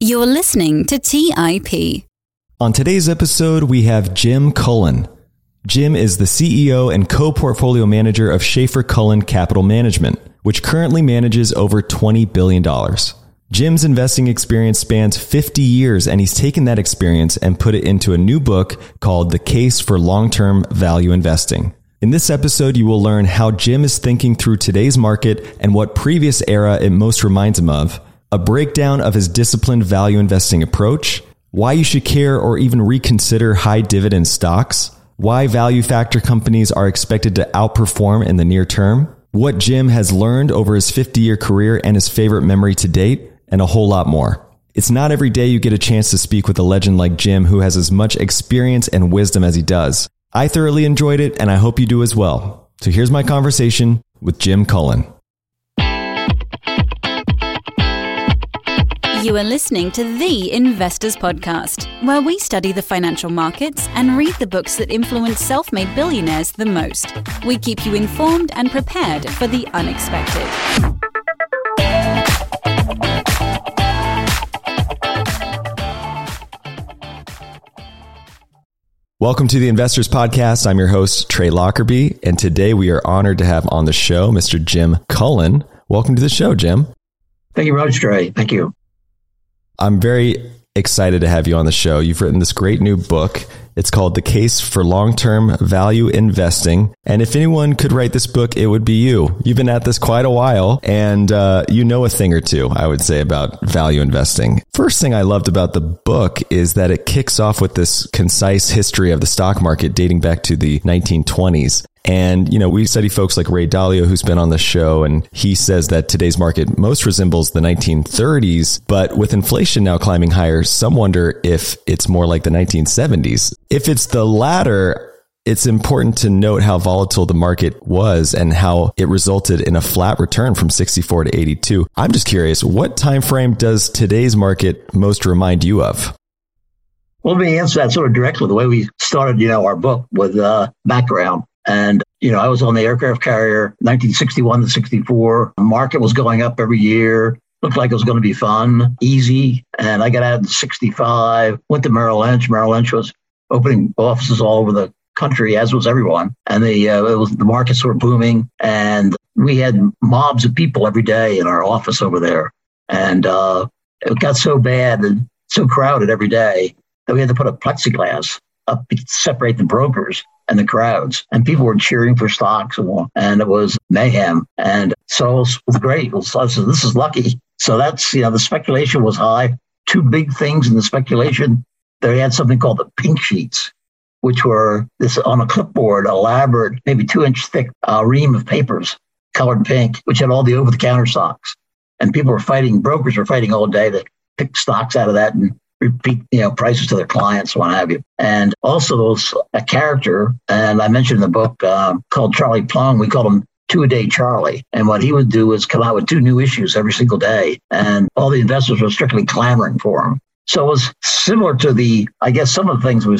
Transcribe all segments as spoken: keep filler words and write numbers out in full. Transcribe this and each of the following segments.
You're listening to T I P. On today's episode, we have Jim Cullen. Jim is the C E O and co-portfolio manager of Schaefer Cullen Capital Management, which currently manages over twenty billion dollars. Jim's investing experience spans fifty years, and he's taken that experience and put it into a new book called The Case for Long-Term Value Investing. In this episode, you will learn how Jim is thinking through today's market and what previous era it most reminds him of, a breakdown of his disciplined value investing approach, why you should care or even reconsider high dividend stocks, why value factor companies are expected to outperform in the near term, what Jim has learned over his fifty-year career and his favorite memory to date, and a whole lot more. It's not every day you get a chance to speak with a legend like Jim who has as much experience and wisdom as he does. I thoroughly enjoyed it, and I hope you do as well. So here's my conversation with Jim Cullen. You are listening to The Investor's Podcast, where we study the financial markets and read the books that influence self-made billionaires the most. We keep you informed and prepared for the unexpected. Welcome to The Investor's Podcast. I'm your host, Trey Lockerbie, and today we are honored to have on the show Mister Jim Cullen. Welcome to the show, Jim. Thank you very much, Trey. Thank you. I'm very excited to have you on the show. You've written this great new book. It's called The Case for Long-Term Value Investing. And if anyone could write this book, it would be you. You've been at this quite a while, and uh, you know a thing or two, I would say, about value investing. First thing I loved about the book is that it kicks off with this concise history of the stock market dating back to the nineteen twenties. And, you know, we study folks like Ray Dalio, who's been on the show, and he says that today's market most resembles the nineteen thirties, but with inflation now climbing higher, some wonder if it's more like the nineteen seventies. If it's the latter, it's important to note how volatile the market was and how it resulted in a flat return from sixty-four to eighty-two. I'm just curious, what time frame does today's market most remind you of? Well, let me answer that sort of directly. The way we started, you know, our book with uh, background. And, you know, I was on the aircraft carrier, nineteen sixty-one to sixty-four. The market was going up every year. Looked like it was going to be fun, easy. And I got out in sixty-five, went to Merrill Lynch. Merrill Lynch was opening offices all over the country, as was everyone. And the uh, it was, the markets were booming. And we had mobs of people every day in our office over there. And uh, it got so bad and so crowded every day that we had to put a plexiglass up to separate the brokers and the crowds, and people were cheering for stocks, and it was mayhem. And so it was, it was great. It was, I said, this is lucky. So that's, you know, the speculation was high. Two big things in the speculation. They had something called the pink sheets, which were this on a clipboard, elaborate, maybe two inch thick uh, ream of papers colored pink, which had all the over the counter stocks. And people were fighting, brokers were fighting all day to pick stocks out of that and repeat, you know, prices to their clients, what have you. And also there was a character, and I mentioned in the book, um, called Charlie Plung. We called him Two-A-Day Charlie. And what he would do is come out with two new issues every single day. And all the investors were strictly clamoring for him. So it was similar to the, I guess, some of the things we,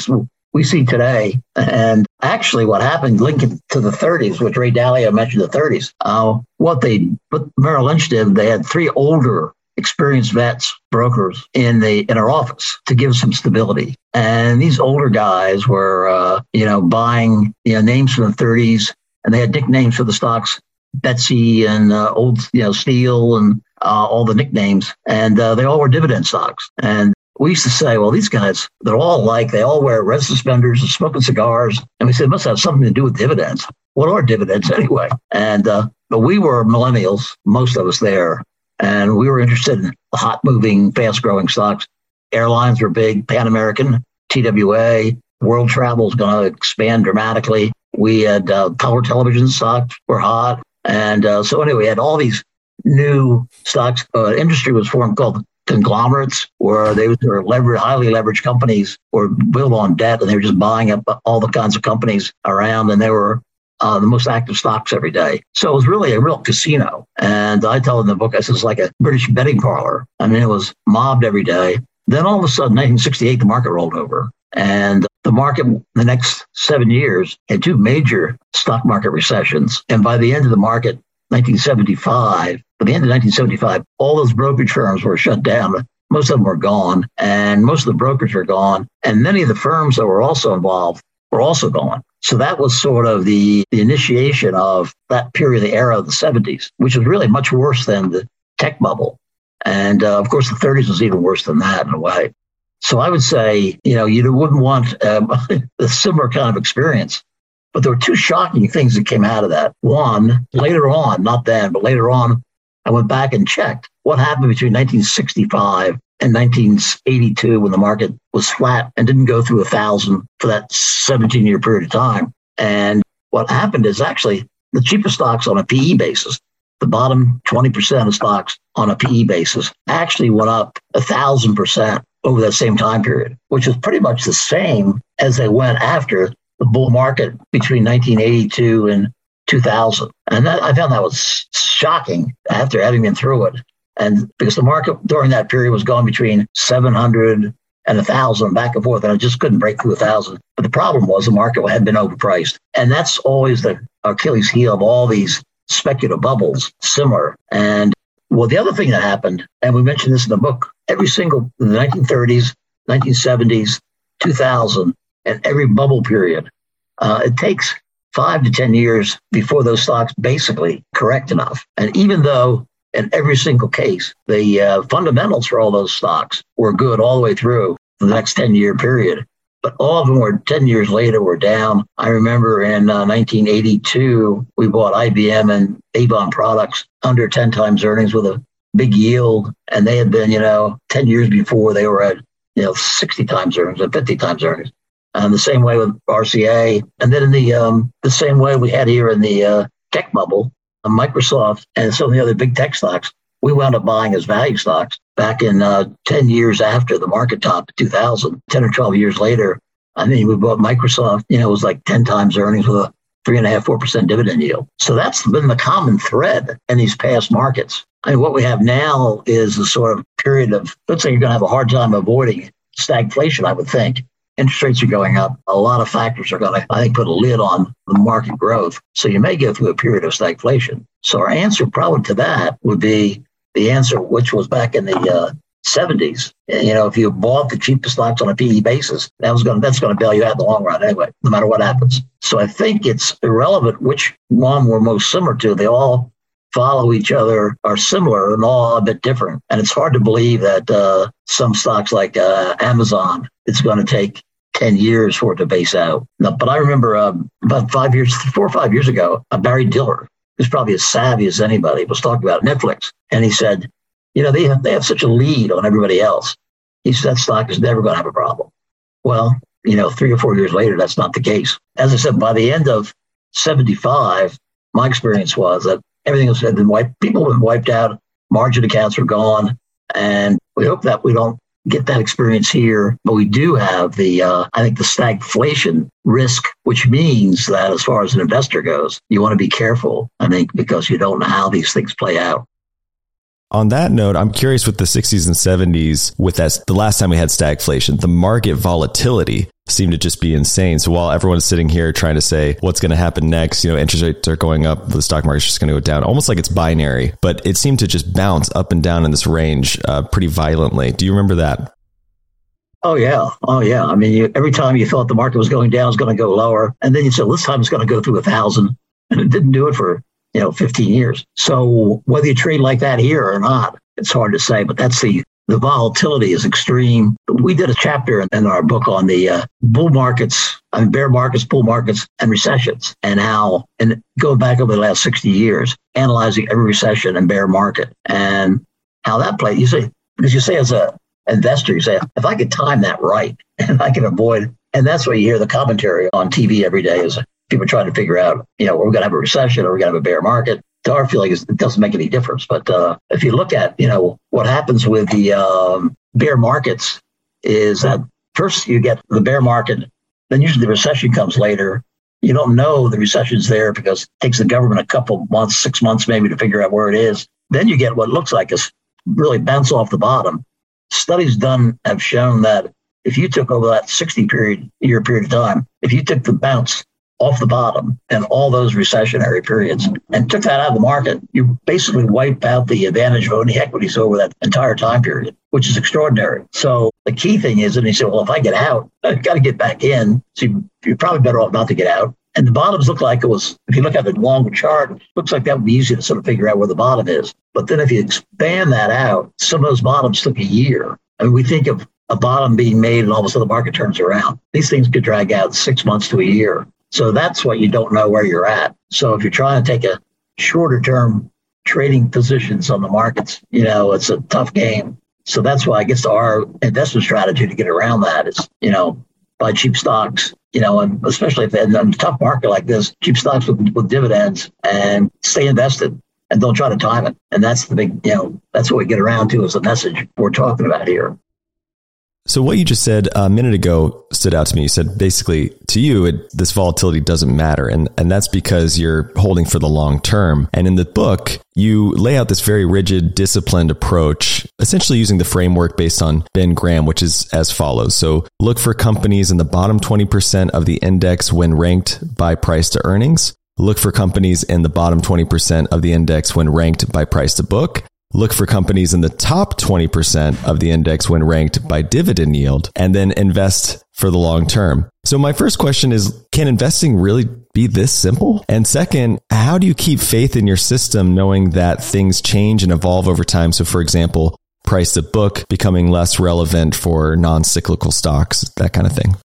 we see today. And actually what happened, linking to the thirties, which Ray Dalio mentioned the thirties, uh, what they, what Merrill Lynch did, they had three older experienced vets, brokers in the in our office to give some stability. And these older guys were, uh, you know, buying, you know, names from the thirties, and they had nicknames for the stocks, Betsy and uh, old, you know, Steel and uh, all the nicknames. And uh, they all were dividend stocks. And we used to say, well, these guys, they're all like, they all wear red suspenders and smoking cigars. And we said, it must have something to do with dividends. What are dividends anyway? And uh, but we were millennials, most of us there. And we were interested in hot moving, fast growing stocks. Airlines were big, Pan American, T W A, world travel is going to expand dramatically. We had uh, color television stocks were hot. And uh, so anyway, we had all these new stocks. Uh, industry was formed called conglomerates, where they were lever- highly leveraged companies were built on debt, and they were just buying up all the kinds of companies around, and they were Uh, the most active stocks every day. So it was really a real casino. And I tell in the book, I said, it's like a British betting parlor. I mean, it was mobbed every day. Then all of a sudden, nineteen sixty-eight, the market rolled over. And the market, the next seven years, had two major stock market recessions. And by the end of the market, nineteen seventy-five, by the end of nineteen seventy-five, all those brokerage firms were shut down Most of them were gone, and most of the brokers were gone, and many of the firms that were also involved were also gone. So that was sort of the, the initiation of that period of the era of the seventies, which was really much worse than the tech bubble. And uh, of course, the thirties was even worse than that in a way. So I would say, you know, you wouldn't want um, a similar kind of experience. But there were two shocking things that came out of that. One, later on, not then, but later on, I went back and checked what happened between nineteen sixty-five and nineteen eighty-two when the market was flat and didn't go through a thousand for that seventeen-year period of time. And what happened is actually the cheapest stocks on a P E basis, the bottom twenty percent of stocks on a P E basis, actually went up a thousand percent over that same time period, which was pretty much the same as they went after the bull market between nineteen eighty-two and two thousand. And that, I found that was shocking after having been through it. And because the market during that period was going between seven hundred and one thousand back and forth, and I just couldn't break through one thousand. But the problem was the market had been overpriced. And that's always the Achilles heel of all these speculative bubbles, similar. And well, the other thing that happened, and we mentioned this in the book, every single, in the nineteen thirties, nineteen seventies, two thousand, and every bubble period, uh, it takes five to ten years before those stocks basically correct enough. And even though in every single case, the uh, fundamentals for all those stocks were good all the way through the next ten-year period, but all of them were ten years later were down. I remember in uh, nineteen eighty-two, we bought I B M and Avon Products under ten times earnings with a big yield. And they had been, you know, ten years before they were at, you know, sixty times earnings and fifty times earnings. And the same way with R C A. And then in the um, the same way we had here in the uh, tech bubble, uh, Microsoft and some of the other big tech stocks, we wound up buying as value stocks back in uh, ten years after the market top in two thousand, ten or twelve years later. I mean, we bought Microsoft, you know, it was like ten times earnings with a three and a half, four percent dividend yield. So that's been the common thread in these past markets. I mean, what we have now is the sort of period of, let's say you're going to have a hard time avoiding stagflation, I would think. Interest rates are going up. A lot of factors are going to, I think, put a lid on the market growth. So you may go through a period of stagflation. So our answer probably to that would be the answer, which was back in the uh, seventies. You know, if you bought the cheapest stocks on a P E basis, that was going to, that's going to bail you out in the long run anyway, no matter what happens. So I think it's irrelevant which one we're most similar to. They all follow each other, are similar and all a bit different. And it's hard to believe that uh, some stocks like uh, Amazon, it's going to take ten years for it to base out. Now, but I remember um, about five years, four or five years ago, uh, Barry Diller, who's probably as savvy as anybody, was talking about Netflix. And he said, you know, they have, they have such a lead on everybody else. He said, that stock is never going to have a problem. Well, you know, three or four years later, that's not the case. As I said, by the end of seventy-five, my experience was that everything was had been wiped. People were wiped out. Margin accounts were gone. And we hope that we don't get that experience here. But we do have the, uh, I think, the stagflation risk, which means that as far as an investor goes, you want to be careful, I think, because you don't know how these things play out. On that note, I'm curious with the sixties and seventies, with that, the last time we had stagflation, the market volatility seemed to just be insane. So while everyone's sitting here trying to say what's going to happen next, you know, interest rates are going up, the stock market's just going to go down, almost like it's binary, but it seemed to just bounce up and down in this range uh, pretty violently. Do you remember that? Oh, yeah. Oh, yeah. I mean, you, every time you thought the market was going down, it was going to go lower. And then you said, this time it's going to go through a thousand. And it didn't do it for you know, fifteen years. So whether you trade like that here or not, it's hard to say, but that's the, the volatility is extreme. We did a chapter in our book on the uh, bull markets, I mean, bear markets, bull markets, and recessions, and how, and going back over the last sixty years, analyzing every recession and bear market and how that played. You say, because you say as an investor, you say, if I could time that right and I can avoid, and that's why you hear the commentary on T V every day is, people are trying to figure out, you know, we're going to have a recession or we're going to have a bear market. To our feeling, it doesn't make any difference. But uh, if you look at, you know, what happens with the um, bear markets is that first you get the bear market, then usually the recession comes later. You don't know the recession's there because it takes the government a couple months, six months maybe to figure out where it is. Then you get what looks like a really bounce off the bottom. Studies done have shown that if you took over that sixty period year period of time, if you took the bounce off the bottom in all those recessionary periods and took that out of the market, you basically wiped out the advantage of owning equities over that entire time period, which is extraordinary. So the key thing is, and he said, well, if I get out, I've got to get back in. So you're probably better off not to get out. And the bottoms look like it was, if you look at the long chart, it looks like that would be easy to sort of figure out where the bottom is. But then if you expand that out, some of those bottoms took a year. I mean, we think of a bottom being made and all of a sudden the market turns around. These things could drag out six months to a year. So that's what you don't know where you're at. So if you're trying to take a shorter term trading positions on the markets, you know, it's a tough game. So that's why I guess our investment strategy to get around that is, you know, buy cheap stocks. You know, and especially if in a tough market like this, cheap stocks with, with dividends and stay invested and don't try to time it. And that's the big, you know, that's what we get around to is the message we're talking about here. So what you just said a minute ago stood out to me. You said basically to you, it, this volatility doesn't matter. And, and that's because you're holding for the long term. And in the book, you lay out this very rigid, disciplined approach, essentially using the framework based on Ben Graham, which is as follows. So look for companies in the bottom twenty percent of the index when ranked by price to earnings. Look for companies in the bottom twenty percent of the index when ranked by price to book. Look for companies in the top twenty percent of the index when ranked by dividend yield, and then invest for the long term. So my first question is, can investing really be this simple? And second, how do you keep faith in your system knowing that things change and evolve over time? So for example, price to book becoming less relevant for non-cyclical stocks, that kind of thing.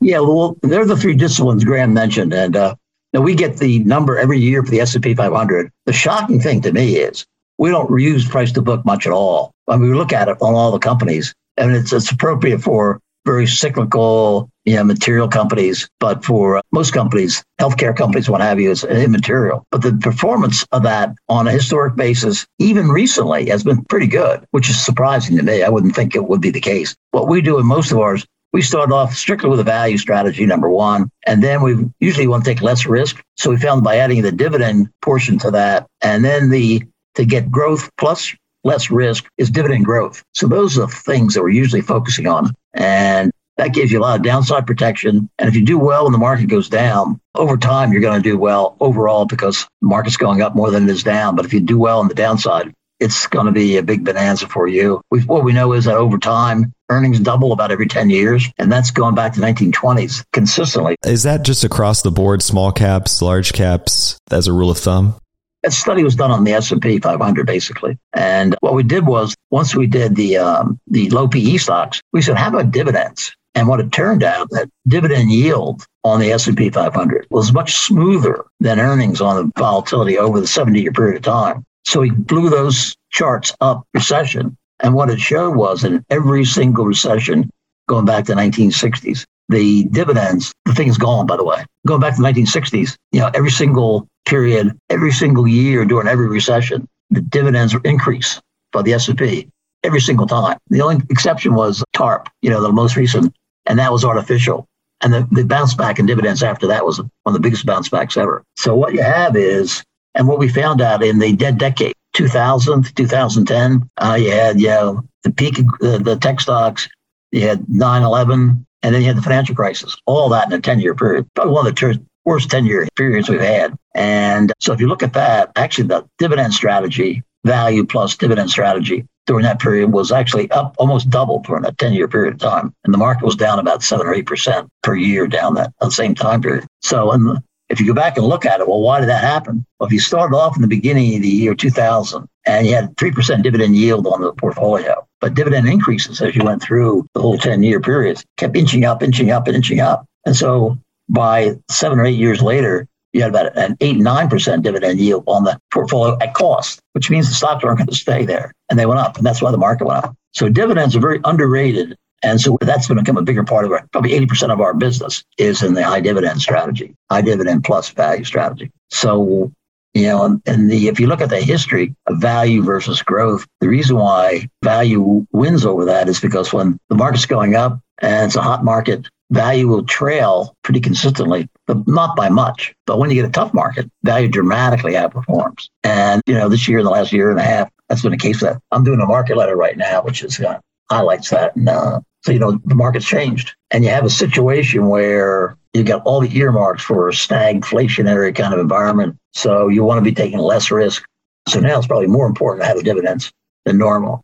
Yeah, well, they're the three disciplines Graham mentioned. And uh, now we get the number every year for the S and P five hundred. The shocking thing to me is, we don't use price to book much at all. I mean, we look at it on all the companies, and it's it's appropriate for very cyclical, you know, material companies. But for most companies, healthcare companies, what have you, is immaterial. But the performance of that on a historic basis, even recently, has been pretty good, which is surprising to me. I wouldn't think it would be the case. What we do in most of ours, we start off strictly with a value strategy, number one, and then we usually want to take less risk. So we found by adding the dividend portion to that, and then the to get growth plus less risk is dividend growth. So those are the things that we're usually focusing on. And that gives you a lot of downside protection. And if you do well when the market goes down, over time, you're going to do well overall because the market's going up more than it is down. But if you do well on the downside, it's going to be a big bonanza for you. We've, what we know is that over time, earnings double about every ten years. And that's going back to nineteen twenties consistently. Is that just across the board, small caps, large caps, as a rule of thumb? That study was done on the S and P five hundred, basically. And what we did was, once we did the um, the low P E stocks, we said, how about dividends? And what it turned out that dividend yield on the S and P five hundred was much smoother than earnings on the volatility over the seventy-year period of time. So we blew those charts up recession. And what it showed was that in every single recession, going back to the nineteen sixties, the dividends, the thing's gone, by the way. Going back to the nineteen sixties, you know, every single period, every single year during every recession, the dividends were increased by the S and P every single time. The only exception was TARP, you know, the most recent, and that was artificial. And the, the bounce back in dividends after that was one of the biggest bounce backs ever. So what you have is, and what we found out in the dead decade, two thousand to two thousand ten, uh, you had, you know, the peak of the, the tech stocks, you had nine eleven, and then you had the financial crisis, all that in a ten-year period, probably one of the ter- worst ten-year periods we've had. And so if you look at that, actually the dividend strategy, value plus dividend strategy during that period was actually up almost double during a ten-year period of time. And the market was down about seven or eight percent per year down that at the same time period. So and if you go back and look at it, well, why did that happen? Well, if you started off in the beginning of the year two thousand and you had three percent dividend yield on the portfolio, but dividend increases as you went through the whole ten-year period kept inching up, inching up, and inching up. And so by seven or eight years later, you had about an eight, nine percent dividend yield on the portfolio at cost, which means the stocks aren't going to stay there. And they went up, and that's why the market went up. So dividends are very underrated. And so that's going to become a bigger part of our, probably eighty percent of our business is in the high dividend strategy, high dividend plus value strategy. So, you know, and the, if you look at the history of value versus growth, the reason why value wins over that is because when the market's going up and it's a hot market, value will trail pretty consistently, but not by much. But when you get a tough market, value dramatically outperforms. And, you know, this year, in the last year and a half, that's been the case for that. I'm doing a market letter right now, which is uh, highlights that. And uh, So, you know, the market's changed, and you have a situation where you got all the earmarks for a stagflationary kind of environment. So you want to be taking less risk. So now it's probably more important to have the dividends than normal.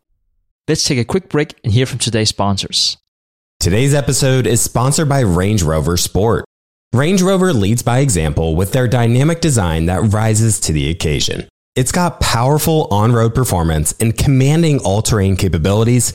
Let's take a quick break and hear from today's sponsors. Today's episode is sponsored by Range Rover Sport. Range Rover leads by example with their dynamic design that rises to the occasion. It's got powerful on-road performance and commanding all-terrain capabilities,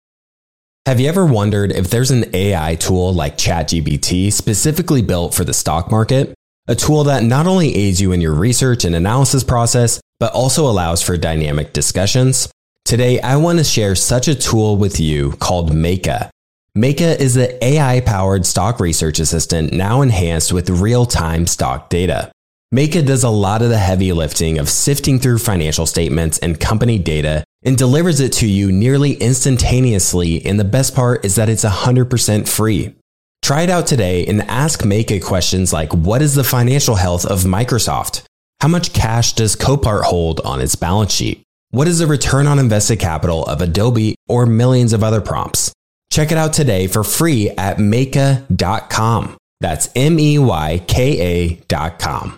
Have you ever wondered if there's an A I tool like ChatGPT specifically built for the stock market? A tool that not only aids you in your research and analysis process, but also allows for dynamic discussions? Today, I want to share such a tool with you called Meka. Meka is the A I-powered stock research assistant now enhanced with real-time stock data. Meka does a lot of the heavy lifting of sifting through financial statements and company data and delivers it to you nearly instantaneously, and the best part is that it's one hundred percent free. Try it out today and ask Meka questions like, what is the financial health of Microsoft? How much cash does Copart hold on its balance sheet? What is the return on invested capital of Adobe, or millions of other prompts? Check it out today for free at Meka dot com. That's M E Y K A dot com.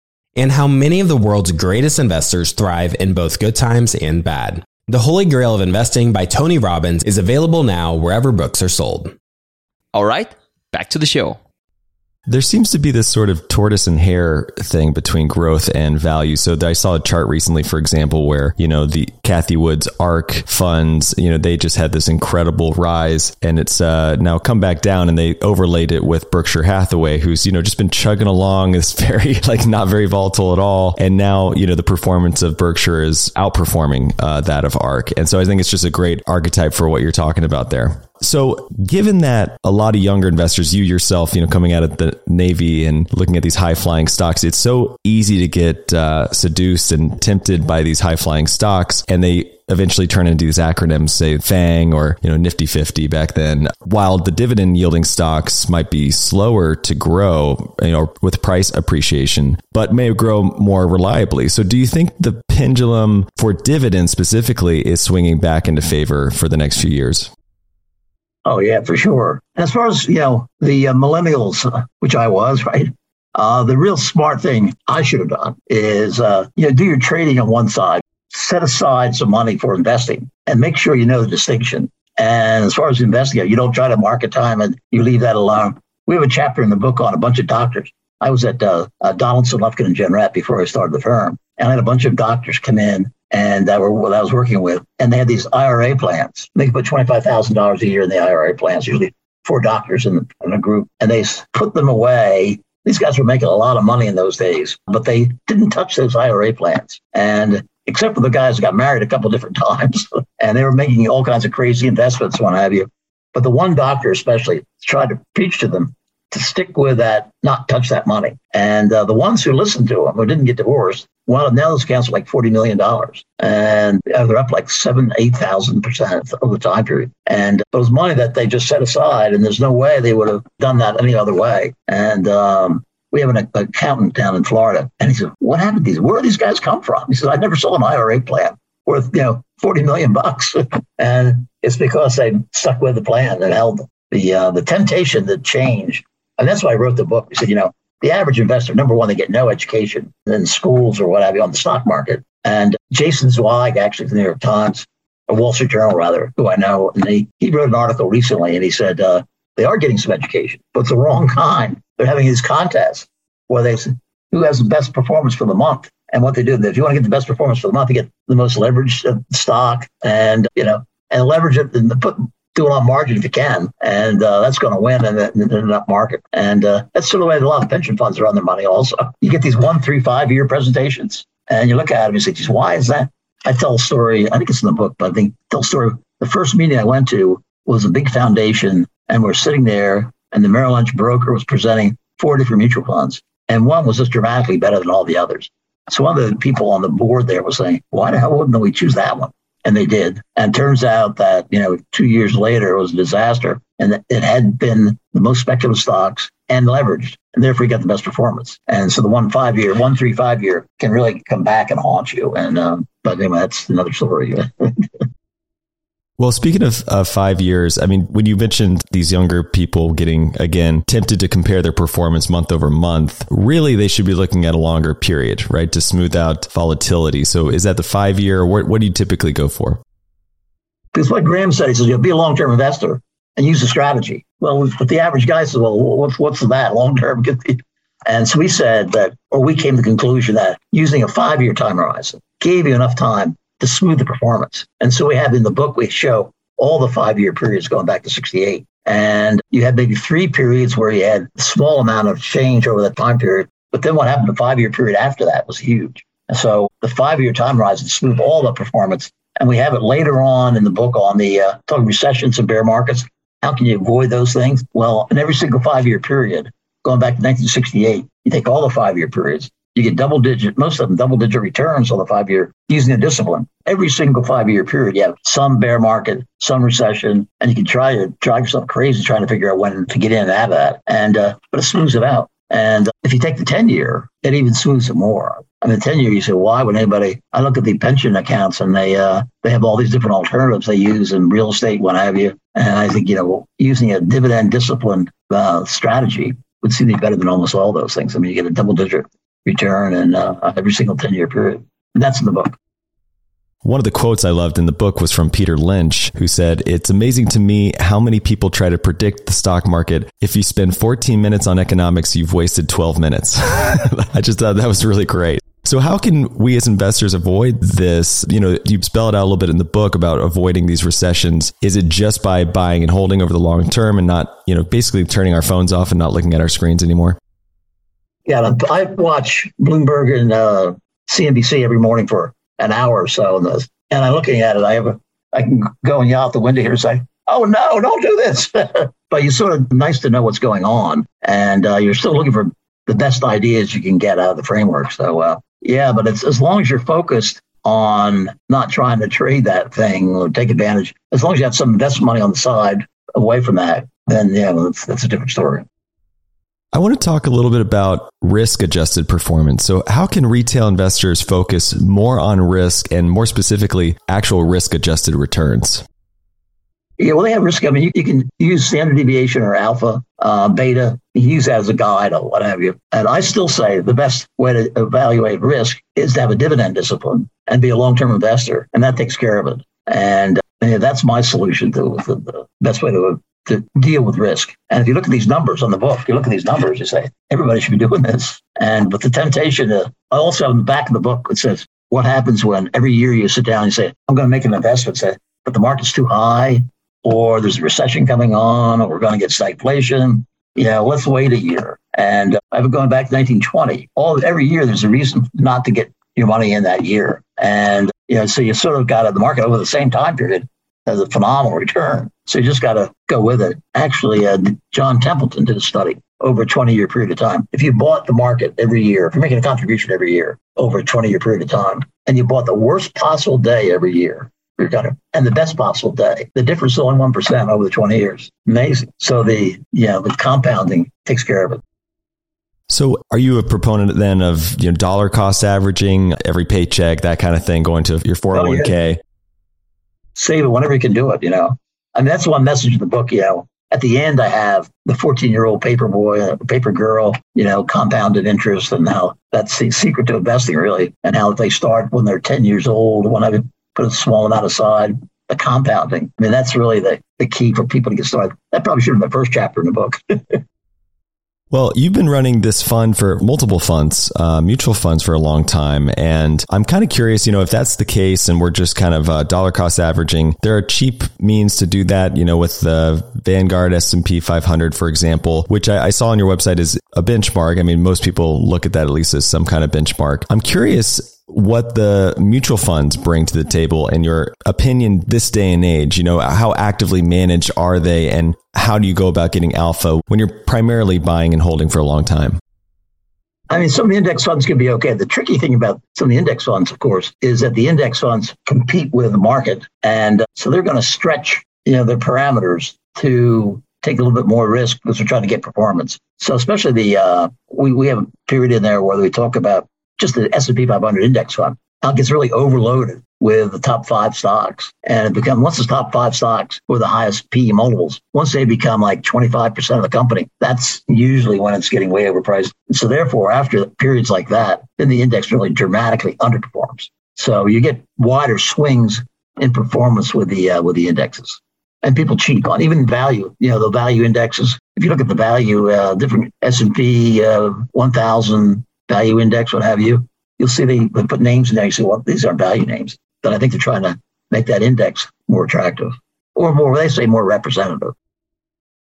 and how many of the world's greatest investors thrive in both good times and bad. The Holy Grail of Investing by Tony Robbins is available now wherever books are sold. All right, back to the show. There seems to be this sort of tortoise and hare thing between growth and value. So I saw a chart recently, for example, where, you know, the Cathie Woods A R C funds, you know, they just had this incredible rise, and it's uh, now come back down, and they overlaid it with Berkshire Hathaway, who's, you know, just been chugging along. It's very, like, not very volatile at all. And now, you know, the performance of Berkshire is outperforming uh, that of A R C. And so I think it's just a great archetype for what you're talking about there. So given that a lot of younger investors, you yourself, you know, coming out of the Navy and looking at these high flying stocks, it's so easy to get uh, seduced and tempted by these high flying stocks. And they eventually turn into these acronyms, say FANG or, you know, Nifty fifty back then, while the dividend yielding stocks might be slower to grow, you know, with price appreciation, but may grow more reliably. So do you think the pendulum for dividends specifically is swinging back into favor for the next few years? Oh, yeah, for sure. As far as, you know, the uh, millennials, uh, which I was, right? Uh, the real smart thing I should have done is, uh, you know, do your trading on one side, set aside some money for investing, and make sure you know the distinction. And as far as investing, you don't try to market time and you leave that alone. We have a chapter in the book on a bunch of doctors. I was at uh, uh, Donaldson, Lufkin and Jenratt before I started the firm. And I had a bunch of doctors come in and that were what I was working with. And they had these I R A plans. They could put twenty-five thousand dollars a year in the I R A plans, usually four doctors in, in a group. And they put them away. These guys were making a lot of money in those days, but they didn't touch those I R A plans. And except for the guys who got married a couple of different times. And they were making all kinds of crazy investments, what have you. But the one doctor especially tried to preach to them to stick with that, not touch that money. And uh, the ones who listened to him, who didn't get divorced, well, now those accounts are like forty million dollars. And they're up like seven, eight thousand percent over the time period. And it was money that they just set aside, and there's no way they would have done that any other way. And um, we have an accountant down in Florida. And he said, what happened to these? Where do these guys come from? He said, I never saw an I R A plan worth, you know, forty million bucks. And it's because they stuck with the plan and held the, uh, the temptation to change. And that's why I wrote the book. We said, you know, the average investor, number one, they get no education in schools or what have you on the stock market. And Jason Zweig, actually, from the New York Times, or Wall Street Journal, rather, who I know, and he, he wrote an article recently, and he said, uh, they are getting some education, but it's the wrong kind. They're having these contests where they say, who has the best performance for the month? And what they do, if you want to get the best performance for the month, you get the most leveraged stock and, you know, and leverage it and put do it on margin if you can, and uh, that's going to win in the, in the up market. And uh, that's sort of the way that a lot of pension funds run their money also. You get these one, three, five-year presentations, and you look at them and you say, geez, why is that? I tell a story, I think it's in the book, but I think I tell a story. The first meeting I went to was a big foundation, and we're sitting there, and the Merrill Lynch broker was presenting four different mutual funds, and one was just dramatically better than all the others. So one of the people on the board there was saying, why the hell wouldn't we choose that one? And they did. And turns out that, you know, two years later, it was a disaster. And it had been the most speculative stocks and leveraged. And therefore, you got the best performance. And so the one five year, one three five year can really come back and haunt you. And um, but anyway, that's another story. Well, speaking of uh, five years, I mean, when you mentioned these younger people getting, again, tempted to compare their performance month over month, really, they should be looking at a longer period, right, to smooth out volatility. So is that the five year? What, what do you typically go for? Because what Graham said, he says, you'll be a long-term investor and use a strategy. Well, but the average guy says, well, what's, what's that long-term? And so we said that, or we came to the conclusion that using a five-year time horizon gave you enough time to smooth the performance. And so we have in the book, we show all the five-year periods going back to sixty-eight. And you had maybe three periods where you had a small amount of change over that time period. But then what happened to the five-year period after that was huge. And so the five-year time horizon smoothed all the performance. And we have it later on in the book on the uh, talking recessions and bear markets. How can you avoid those things? Well, in every single five-year period, going back to nineteen sixty-eight, you take all the five-year periods, you get double digit, most of them double digit returns on the five year using a discipline. Every single five year period, you have some bear market, some recession, and you can try to drive yourself crazy trying to figure out when to get in and out of that. And, uh, but it smooths it out. And uh, if you take the ten year, it even smooths it more. I mean, the ten year, you say, why would anybody? I look at the pension accounts and they, uh, they have all these different alternatives they use in real estate, what have you. And I think, you know, using a dividend discipline uh, strategy would seem to be better than almost all those things. I mean, you get a double digit return and uh, every single ten-year period. And that's in the book. One of the quotes I loved in the book was from Peter Lynch, who said, it's amazing to me how many people try to predict the stock market. If you spend fourteen minutes on economics, you've wasted twelve minutes. I just thought that was really great. So how can we as investors avoid this? You know, you spell it out a little bit in the book about avoiding these recessions. Is it just by buying and holding over the long term and not, you know, basically turning our phones off and not looking at our screens anymore? Yeah, I watch Bloomberg and uh, C N B C every morning for an hour or so, on this, and I'm looking at it. I have, a, I can go and yell out the window here and say, "Oh no, don't do this!" But you're sort of nice to know what's going on, and uh, you're still looking for the best ideas you can get out of the framework. So, uh, yeah, but it's as long as you're focused on not trying to trade that thing or take advantage. As long as you have some investment money on the side away from that, then yeah, that's, that's a different story. I want to talk a little bit about risk-adjusted performance. So how can retail investors focus more on risk and more specifically, actual risk-adjusted returns? Yeah, well, they have risk. I mean, you, you can use standard deviation or alpha, uh, beta. You use that as a guide or what have you. And I still say the best way to evaluate risk is to have a dividend discipline and be a long-term investor. And that takes care of it. And uh, yeah, that's my solution to the, the best way to to deal with risk. And if you look at these numbers on the book, you look at these numbers, you say, everybody should be doing this. And but the temptation to, I also have in the back of the book, it says, what happens when every year you sit down and say, I'm going to make an investment, say, but the market's too high, or there's a recession coming on, or we're going to get stagflation. Yeah, let's wait a year. And I've been going back to nineteen twenty. All Every year, there's a reason not to get your money in that year. And you know, so you sort of got to, the market over the same time period has a phenomenal return. So you just got to go with it. Actually, uh, John Templeton did a study over a twenty-year period of time. If you bought the market every year, if you're making a contribution every year over a twenty-year period of time, and you bought the worst possible day every year, you're gonna, and the best possible day, the difference is only one percent over the twenty years. Amazing. So the, you know, the compounding takes care of it. So are you a proponent then of, you know, dollar cost averaging, every paycheck, that kind of thing, going to your four oh one k? Oh, yeah. Save it whenever you can do it, you know. I mean, that's one message in the book, you know. At the end, I have the fourteen-year-old paper boy, paper girl, you know, compounded interest, and how that's the secret to investing, really, and how they start when they're ten years old, when I put a small amount aside, the compounding. I mean, that's really the, the key for people to get started. That probably should have been the first chapter in the book. Well, you've been running this fund for multiple funds, uh, mutual funds for a long time. And I'm kind of curious, you know, if that's the case and we're just kind of uh, dollar cost averaging, there are cheap means to do that, you know, with the Vanguard S and P five hundred, for example, which I, I saw on your website is a benchmark. I mean, most people look at that at least as some kind of benchmark. I'm curious what the mutual funds bring to the table in your opinion this day and age. You know, how actively managed are they and how do you go about getting alpha when you're primarily buying and holding for a long time? I mean, some of the index funds can be okay. The tricky thing about some of the index funds, of course, is that the index funds compete with the market. And so they're going to stretch, you know, their parameters to take a little bit more risk because they're trying to get performance. So especially the, uh, we, we have a period in there where we talk about just the S and P five hundred index fund, how it gets really overloaded with the top five stocks. And it becomes, once the top five stocks or the highest P E multiples, once they become like twenty-five percent of the company, that's usually when it's getting way overpriced. And so therefore, after periods like that, then the index really dramatically underperforms. So you get wider swings in performance with the uh, with the indexes. And people cheat on even value, you know, the value indexes. If you look at the value, uh, different S and P uh, one thousand, value index, what have you, you'll see they put names in there. You say, well, these aren't value names. But I think they're trying to make that index more attractive or more, they say, more representative.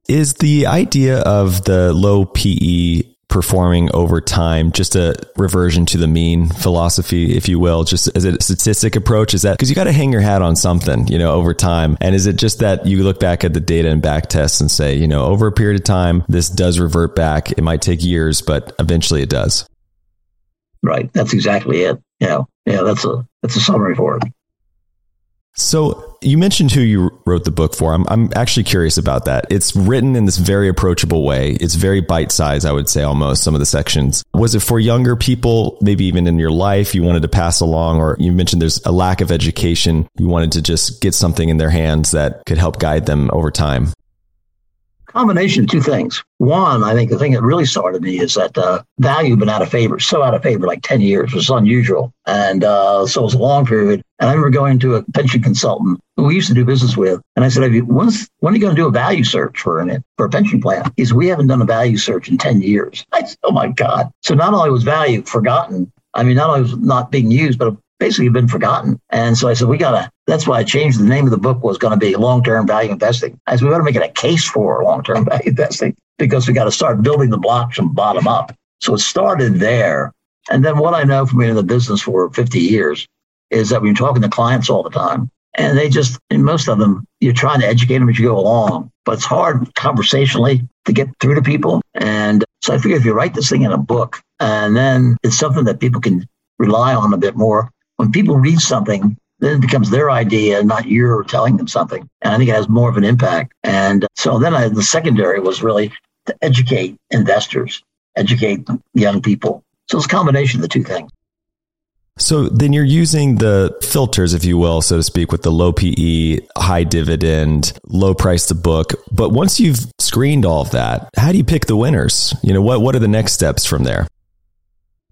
Is the idea of the low P E performing over time just a reversion to the mean philosophy, if you will, just as a statistic approach? Is that because you got to hang your hat on something, you know, over time? And is it just that you look back at the data and back tests and say, you know, over a period of time, this does revert back. It might take years, but eventually it does. Right. That's exactly it. You know, yeah, that's a that's a summary for it. So you mentioned who you wrote the book for. I'm I'm actually curious about that. It's written in this very approachable way. It's very bite-sized, I would say, almost, some of the sections. Was it for younger people, maybe even in your life, you wanted to pass along, or you mentioned there's a lack of education. You wanted to just get something in their hands that could help guide them over time? Combination of two things. One, I think the thing that really started me is that uh, value been out of favor, so out of favor, like ten years, which is unusual. And uh, so it was a long period. And I remember going to a pension consultant who we used to do business with. And I said, have you, when's, when are you going to do a value search for, an, for a pension plan? He said, we haven't done a value search in ten years. I said, oh my God. So not only was value forgotten, I mean, not only was it not being used, but basically been forgotten. And so I said, we got to, that's why I changed the name of the book was going to be Long-Term Value Investing. I said, we better make it a case for long-term value investing because we got to start building the blocks from bottom up. So it started there. And then what I know from being in the business for fifty years is that we're talking to clients all the time. And they just, and most of them, you're trying to educate them as you go along, but it's hard conversationally to get through to people. And so I figured if you write this thing in a book, and then it's something that people can rely on a bit more. When people read something, then it becomes their idea, not you're telling them something. And I think it has more of an impact. And so then I, the secondary was really to educate investors, educate young people. So it's a combination of the two things. So then you're using the filters, if you will, so to speak, with the low P E, high dividend, low price to book. But once you've screened all of that, how do you pick the winners? You know, what, what are the next steps from there?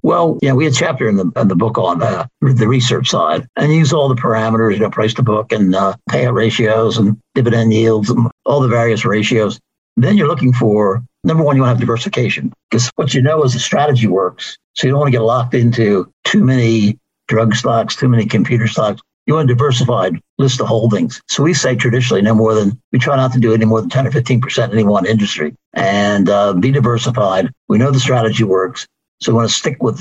Well, yeah, we had a chapter in the in the book on uh, the research side and use all the parameters, you know, price to book and uh, payout ratios and dividend yields and all the various ratios. Then you're looking for, number one, you want to have diversification because what you know is the strategy works. So you don't want to get locked into too many drug stocks, too many computer stocks. You want a diversified list of holdings. So we say traditionally no more than, we try not to do any more than ten or fifteen percent in any one industry and uh, be diversified. We know the strategy works. So we want to stick with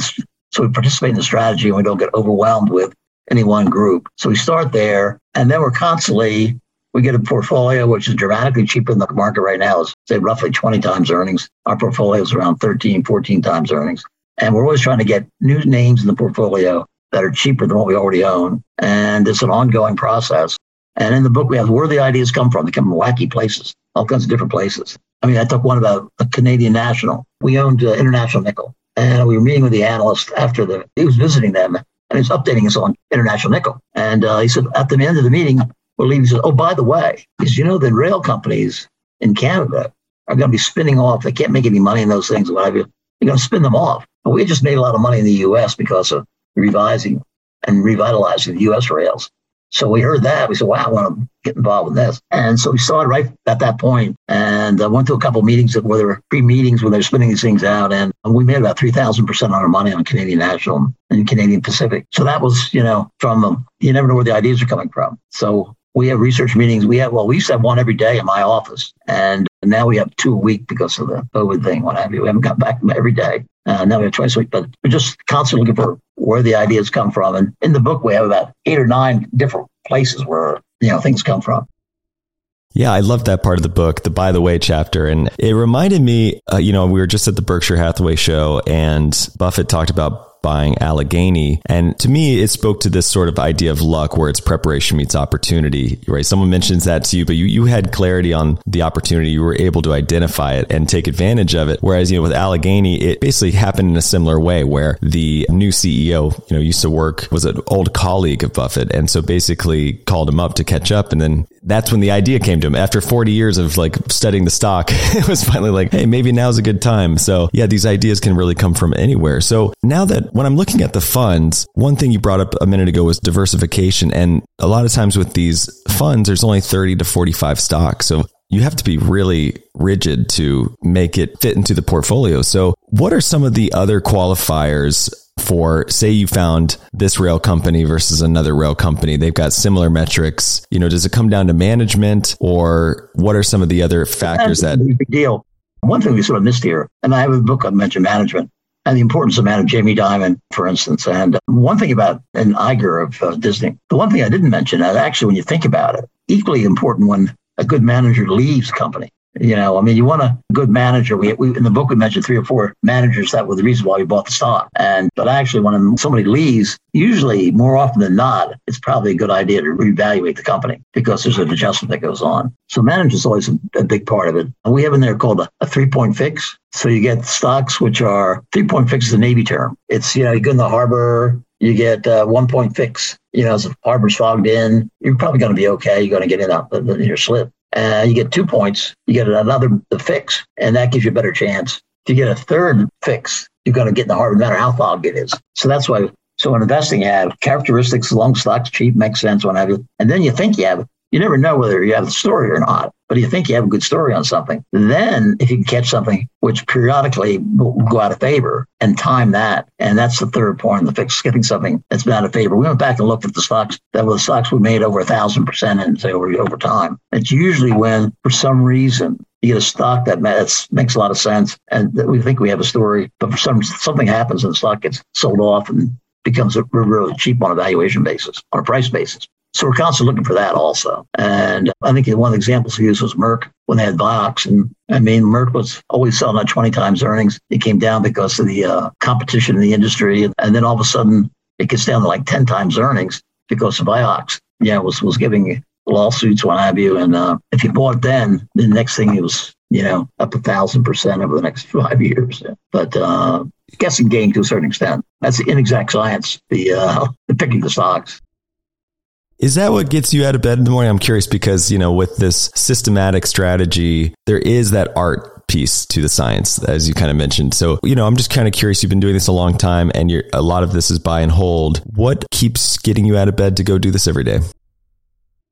So we participate in the strategy and we don't get overwhelmed with any one group. So we start there, and then we're constantly, we get a portfolio which is dramatically cheaper than the market right now. It's, say, roughly twenty times earnings. Our portfolio is around thirteen, fourteen times earnings. And we're always trying to get new names in the portfolio that are cheaper than what we already own. And it's an ongoing process. And in the book, we have where the ideas come from. They come from wacky places, all kinds of different places. I mean, I took one about a Canadian National. We owned uh, International Nickel. And we were meeting with the analyst after the, he was visiting them, and he was updating us on International Nickel. And uh, he said, at the end of the meeting, we're leaving. He said, oh, by the way, he said, you know, the rail companies in Canada are going to be spinning off. They can't make any money in those things. What have you. They're going to spin them off. But we just made a lot of money in the U S because of revising and revitalizing the U S rails. So we heard that. We said, wow, I want to get involved in this. And so we started right at that point. And I went to a couple of meetings that where there were pre-meetings where they're spinning these things out. And we made about three thousand percent on our money on Canadian National and Canadian Pacific. So that was, you know, from um, you never know where the ideas are coming from. So we have research meetings. We have, well, we used to have one every day in my office. And now we have two a week because of the COVID thing, what have you. We haven't got back every day. Uh, now we have twice a week, but we're just constantly looking for where the ideas come from. And in the book, we have about eight or nine different places where, you know, things come from. Yeah, I love that part of the book, the by the way chapter. And it reminded me, uh, you know, we were just at the Berkshire Hathaway show and Buffett talked about buying Allegheny. And to me, it spoke to this sort of idea of luck where it's preparation meets opportunity, right? Someone mentions that to you, but you, you had clarity on the opportunity. You were able to identify it and take advantage of it. Whereas, you know, with Allegheny, it basically happened in a similar way where the new C E O, you know, used to work, was an old colleague of Buffett. And so basically called him up to catch up. And then that's when the idea came to him. After forty years of like studying the stock, it was finally like, hey, maybe now's a good time. So yeah, these ideas can really come from anywhere. So now that when I'm looking at the funds, one thing you brought up a minute ago was diversification. And a lot of times with these funds, there's only thirty to forty-five stocks. So you have to be really rigid to make it fit into the portfolio. So what are some of the other qualifiers for, say you found this rail company versus another rail company? They've got similar metrics. You know, does it come down to management, or what are some of the other factors that... Big deal. One thing we sort of missed here, and I have a book on mentioned management, and the importance of management, Jamie Dimon, for instance. And one thing about an Iger of uh, Disney, the one thing I didn't mention, and actually when you think about it, equally important when a good manager leaves company. You know, I mean, you want a good manager. We, we in the book, we mentioned three or four managers that were the reason why we bought the stock. And but actually when somebody leaves, usually more often than not, it's probably a good idea to reevaluate the company because there's an adjustment that goes on. So manager is always a, a big part of it. And we have in there called a, a three-point fix. So you get stocks, which are three-point fix is a Navy term. It's, you know, you go in the harbor, you get a one-point fix. You know, as the harbor's fogged in, you're probably going to be okay. You're going to get in, up, in your slip. Uh, you get two points, you get another fix, and that gives you a better chance. If you get a third fix, you're going to get in the harbor, no matter how fogged it is. So that's why, so in investing, you have characteristics, long stocks, cheap, makes sense, what have you. And then you think you have, you never know whether you have the story or not, but you think you have a good story on something. Then if you can catch something, which periodically will go out of favor and time that, and that's the third point in the fix, getting something that's been out of favor. We went back and looked at the stocks that were the stocks we made over a thousand percent and say over, over time. It's usually when, for some reason, you get a stock that makes a lot of sense and that we think we have a story, but for some, something happens and the stock gets sold off and becomes a, really cheap on a valuation basis, on a price basis. So we're constantly looking for that also. And I think one of the examples we used was Merck when they had Vioxx. And I mean, Merck was always selling at twenty times earnings. It came down because of the uh, competition in the industry. And then all of a sudden it gets down to like ten times earnings because of Vioxx. Yeah, it was, was giving lawsuits, what have you. And uh, if you bought then, the next thing it was, you know, up a thousand percent over the next five years. But uh, guessing game to a certain extent. That's the inexact science, the, uh, the picking the stocks. Is that what gets you out of bed in the morning? I'm curious because, you know, with this systematic strategy, there is that art piece to the science, as you kind of mentioned. So, you know, I'm just kind of curious. You've been doing this a long time and you're, a lot of this is buy and hold. What keeps getting you out of bed to go do this every day?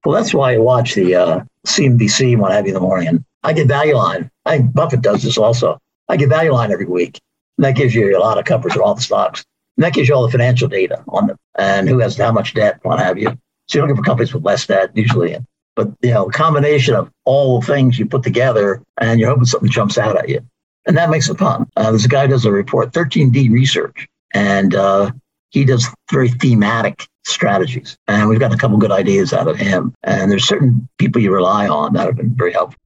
Well, that's why I watch the uh, C N B C and what have you in the morning. And I get Value Line. I think Buffett does this also. I get Value Line every week. And that gives you a lot of coverage of all the stocks. And that gives you all the financial data on them and who has how much debt, what have you. So you're looking for companies with less debt usually. But, you know, a combination of all the things you put together and you're hoping something jumps out at you. And that makes it fun. Uh, this guy does a report, thirteen D Research. and uh, he does very thematic strategies. And we've got a couple good ideas out of him. And there's certain people you rely on that have been very helpful.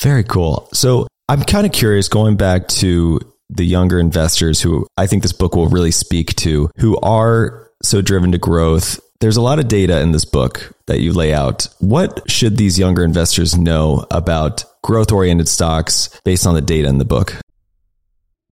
Very cool. So I'm kind of curious, going back to the younger investors who I think this book will really speak to, who are so driven to growth. There's a lot of data in this book that you lay out. What should these younger investors know about growth-oriented stocks based on the data in the book?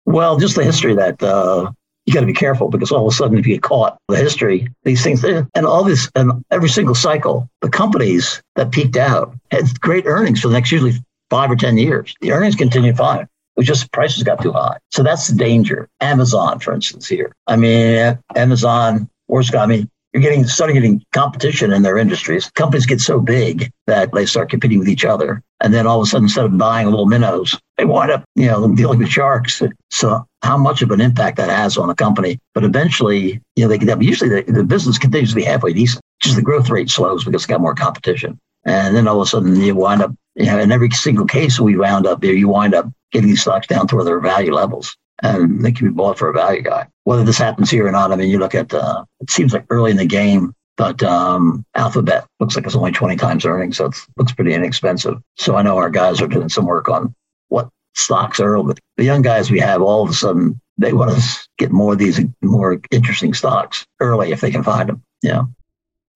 Well, just the history that uh, you got to be careful, because all of a sudden, if you get caught, the history, these things, and all this, and every single cycle, the companies that peaked out had great earnings for the next usually five or ten years. The earnings continue fine. It was just prices got too high. So that's the danger. Amazon, for instance, here. I mean, Amazon, worst I mean, you're getting starting getting competition in their industries. Companies get so big that they start competing with each other. And then all of a sudden, instead of buying little minnows, they wind up, you know, dealing with sharks. So how much of an impact that has on a company. But eventually, you know, they get up. Usually the, the business continues to be halfway decent. Just the growth rate slows because it's got more competition. And then all of a sudden you wind up, you know, in every single case we wound up there, you wind up getting these stocks down to their value levels. And they can be bought for a value guy. Whether this happens here or not, I mean, you look at, uh, it seems like early in the game, but um, Alphabet looks like it's only twenty times earnings, so it looks pretty inexpensive. So I know our guys are doing some work on what stocks are, but the young guys we have, all of a sudden, they want to get more of these more interesting stocks early if they can find them. Yeah.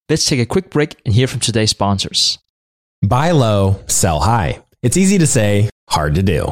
Let's take a quick break and hear from today's sponsors. Buy low, sell high. It's easy to say, hard to do.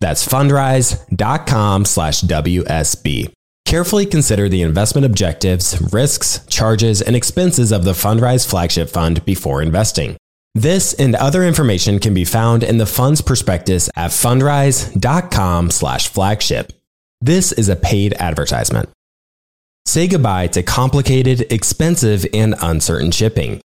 That's fundrise dot com slash W S B. Carefully consider the investment objectives, risks, charges, and expenses of the Fundrise Flagship Fund before investing. This and other information can be found in the fund's prospectus at fundrise dot com slash flagship. This is a paid advertisement. Say goodbye to complicated, expensive, and uncertain shipping,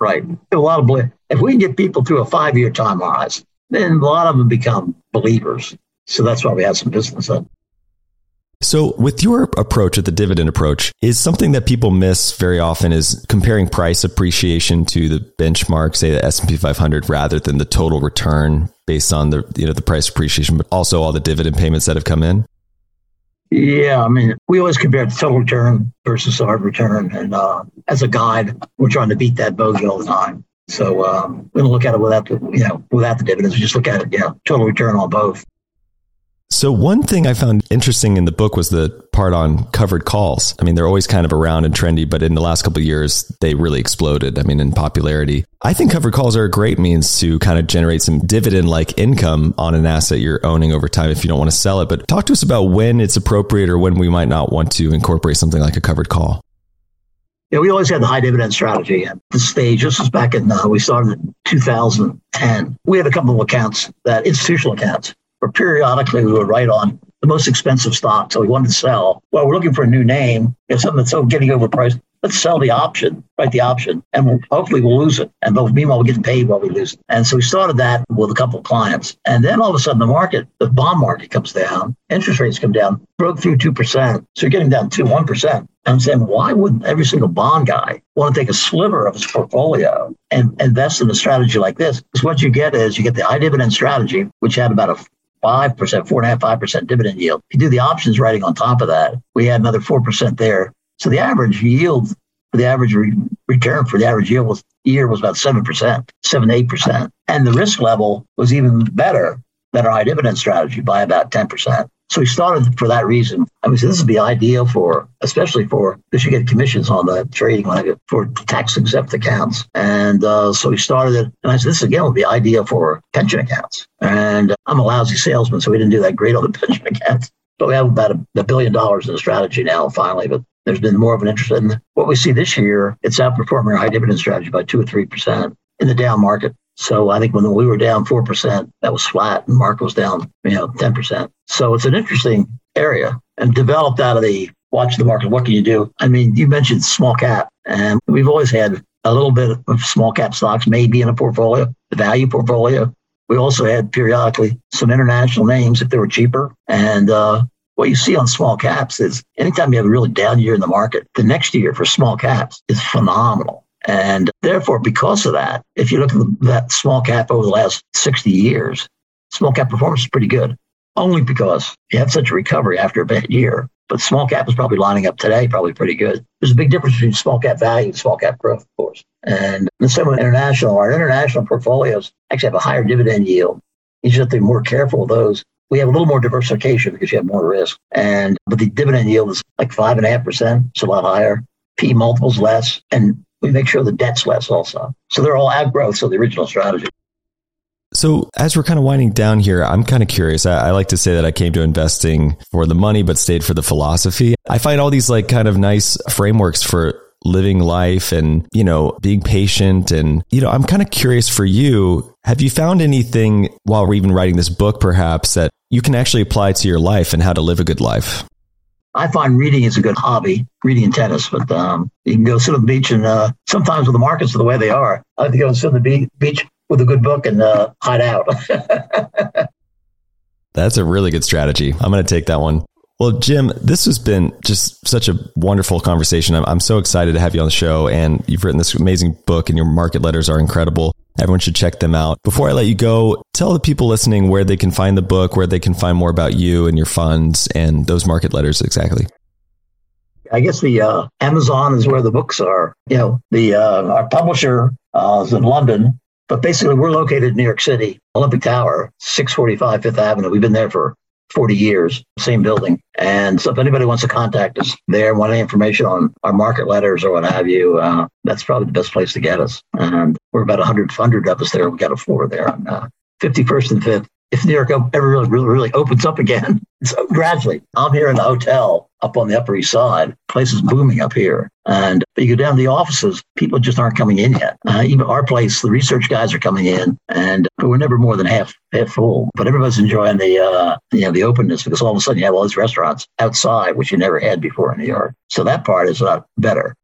Right. A lot of, belief. If we can get people through a five-year time horizon, then a lot of them become believers. So that's why we have some business up. So with your approach, with the dividend approach, is something that people miss very often is comparing price appreciation to the benchmark, say the S and P five hundred, rather than the total return based on the, you know, the price appreciation, but also all the dividend payments that have come in? Yeah, I mean, we always compare the total return versus hard return. And uh, as a guide, we're trying to beat that bogey all the time. So um, we don't look at it without the, you know, without the dividends. We just look at it, yeah, total return on both. So one thing I found interesting in the book was the part on covered calls. I mean, they're always kind of around and trendy, but in the last couple of years, they really exploded. I mean, in popularity, I think covered calls are a great means to kind of generate some dividend-like income on an asset you're owning over time if you don't want to sell it. But talk to us about when it's appropriate or when we might not want to incorporate something like a covered call. Yeah, we always had the high dividend strategy at this stage. This was back in, uh, we started in two thousand ten. We had a couple of accounts, that institutional accounts, where periodically we would write on the most expensive stock. So we wanted to sell. Well, we're looking for a new name. If something that's so getting overpriced, let's sell the option, write the option, and we'll, hopefully we'll lose it. And but meanwhile, we'll get paid while we lose it. And so we started that with a couple of clients. And then all of a sudden the market, the bond market comes down, interest rates come down, broke through two percent. So you're getting down to one percent. I'm saying, why wouldn't every single bond guy want to take a sliver of his portfolio and invest in a strategy like this? Because what you get is you get the high dividend strategy, which had about a five percent, four point five percent, five percent dividend yield. If you do the options writing on top of that, we had another four percent there. So the average yield, the average re- return for the average yield was, year was about seven percent, seven to eight percent. And the risk level was even better than our high dividend strategy by about ten percent. So we started for that reason. I mean, so this would be ideal for, especially for, because you get commissions on the trading market for tax exempt accounts. And uh, so we started it. And I said, this again would be ideal for pension accounts. And I'm a lousy salesman, so we didn't do that great on the pension accounts. But we have about a, a billion dollars in the strategy now, finally. But there's been more of an interest in what we see this year. It's outperforming our high dividend strategy by two or three percent in the down market. So I think when we were down four percent, that was flat, and market was down, you know, ten percent. So it's an interesting area, and developed out of the watch the market. What can you do? I mean, you mentioned small cap, and we've always had a little bit of small cap stocks, maybe in a portfolio, the value portfolio. We also had periodically some international names if they were cheaper, and uh, what you see on small caps is anytime you have a really down year in the market, the next year for small caps is phenomenal. And therefore, because of that, if you look at the, that small cap over the last sixty years, small cap performance is pretty good, only because you have such a recovery after a bad year. But small cap is probably lining up today, probably pretty good. There's a big difference between small cap value and small cap growth, of course. And the same with international. Our international portfolios actually have a higher dividend yield. You just have to be more careful of those. We have a little more diversification because you have more risk. And but the dividend yield is like five and a half percent. It's a lot higher. P multiples less. And we make sure the debt's less also. So they're all outgrowths of the original strategy. So as we're kind of winding down here, I'm kind of curious. I, I like to say that I came to investing for the money, but stayed for the philosophy. I find all these like kind of nice frameworks for living life and, you know, being patient. And, you know, I'm kind of curious for you, have you found anything while we're even writing this book, perhaps, that you can actually apply to your life and how to live a good life? I find reading is a good hobby, reading and tennis, but um, you can go sit on the beach and uh, sometimes with the markets are the way they are, I like to go and sit on the be- beach with a good book and uh, hide out. That's a really good strategy. I'm going to take that one. Well, Jim, this has been just such a wonderful conversation. I'm, I'm so excited to have you on the show, and you've written this amazing book and your market letters are incredible. Everyone should check them out. Before I let you go, tell the people listening where they can find the book, where they can find more about you and your funds and those market letters exactly. I guess the uh, Amazon is where the books are. You know, the uh, our publisher uh, is in London, but basically we're located in New York City, Olympic Tower, six forty-five Fifth Avenue. We've been there for forty years, same building. And so if anybody wants to contact us there, want any information on our market letters or what have you, uh, that's probably the best place to get us. And we're about one hundred, one hundred of us there. We got a floor there on uh, fifty-first and fifth. if New York ever really, really, really opens up again. So gradually, I'm here in the hotel up on the Upper East Side. Place is booming up here. And but you go down to the offices, people just aren't coming in yet. Uh, even our place, the research guys are coming in, and but we're never more than half half full. But everybody's enjoying the uh, you know the openness, because all of a sudden you have all these restaurants outside, which you never had before in New York. So that part is a lot better.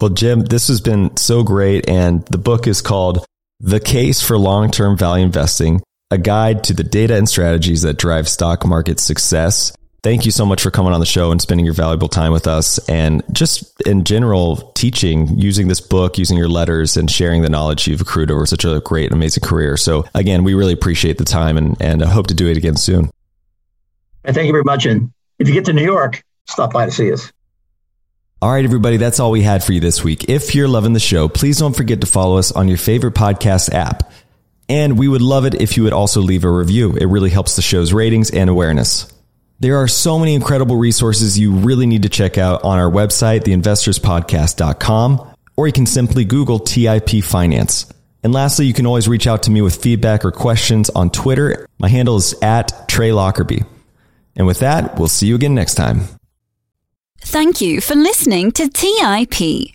Well, Jim, this has been so great. And the book is called The Case for Long-Term Value Investing, a guide to the data and strategies that drive stock market success. Thank you so much for coming on the show and spending your valuable time with us. And just in general, teaching, using this book, using your letters, and sharing the knowledge you've accrued over such a great, amazing career. So again, we really appreciate the time, and, and I hope to do it again soon. And thank you very much. And if you get to New York, stop by to see us. All right, everybody, that's all we had for you this week. If you're loving the show, please don't forget to follow us on your favorite podcast app. And we would love it if you would also leave a review. It really helps the show's ratings and awareness. There are so many incredible resources you really need to check out on our website, the investors podcast dot com, or you can simply Google T I P Finance. And lastly, you can always reach out to me with feedback or questions on Twitter. My handle is at Trey Lockerbie. And with that, we'll see you again next time. Thank you for listening to T I P.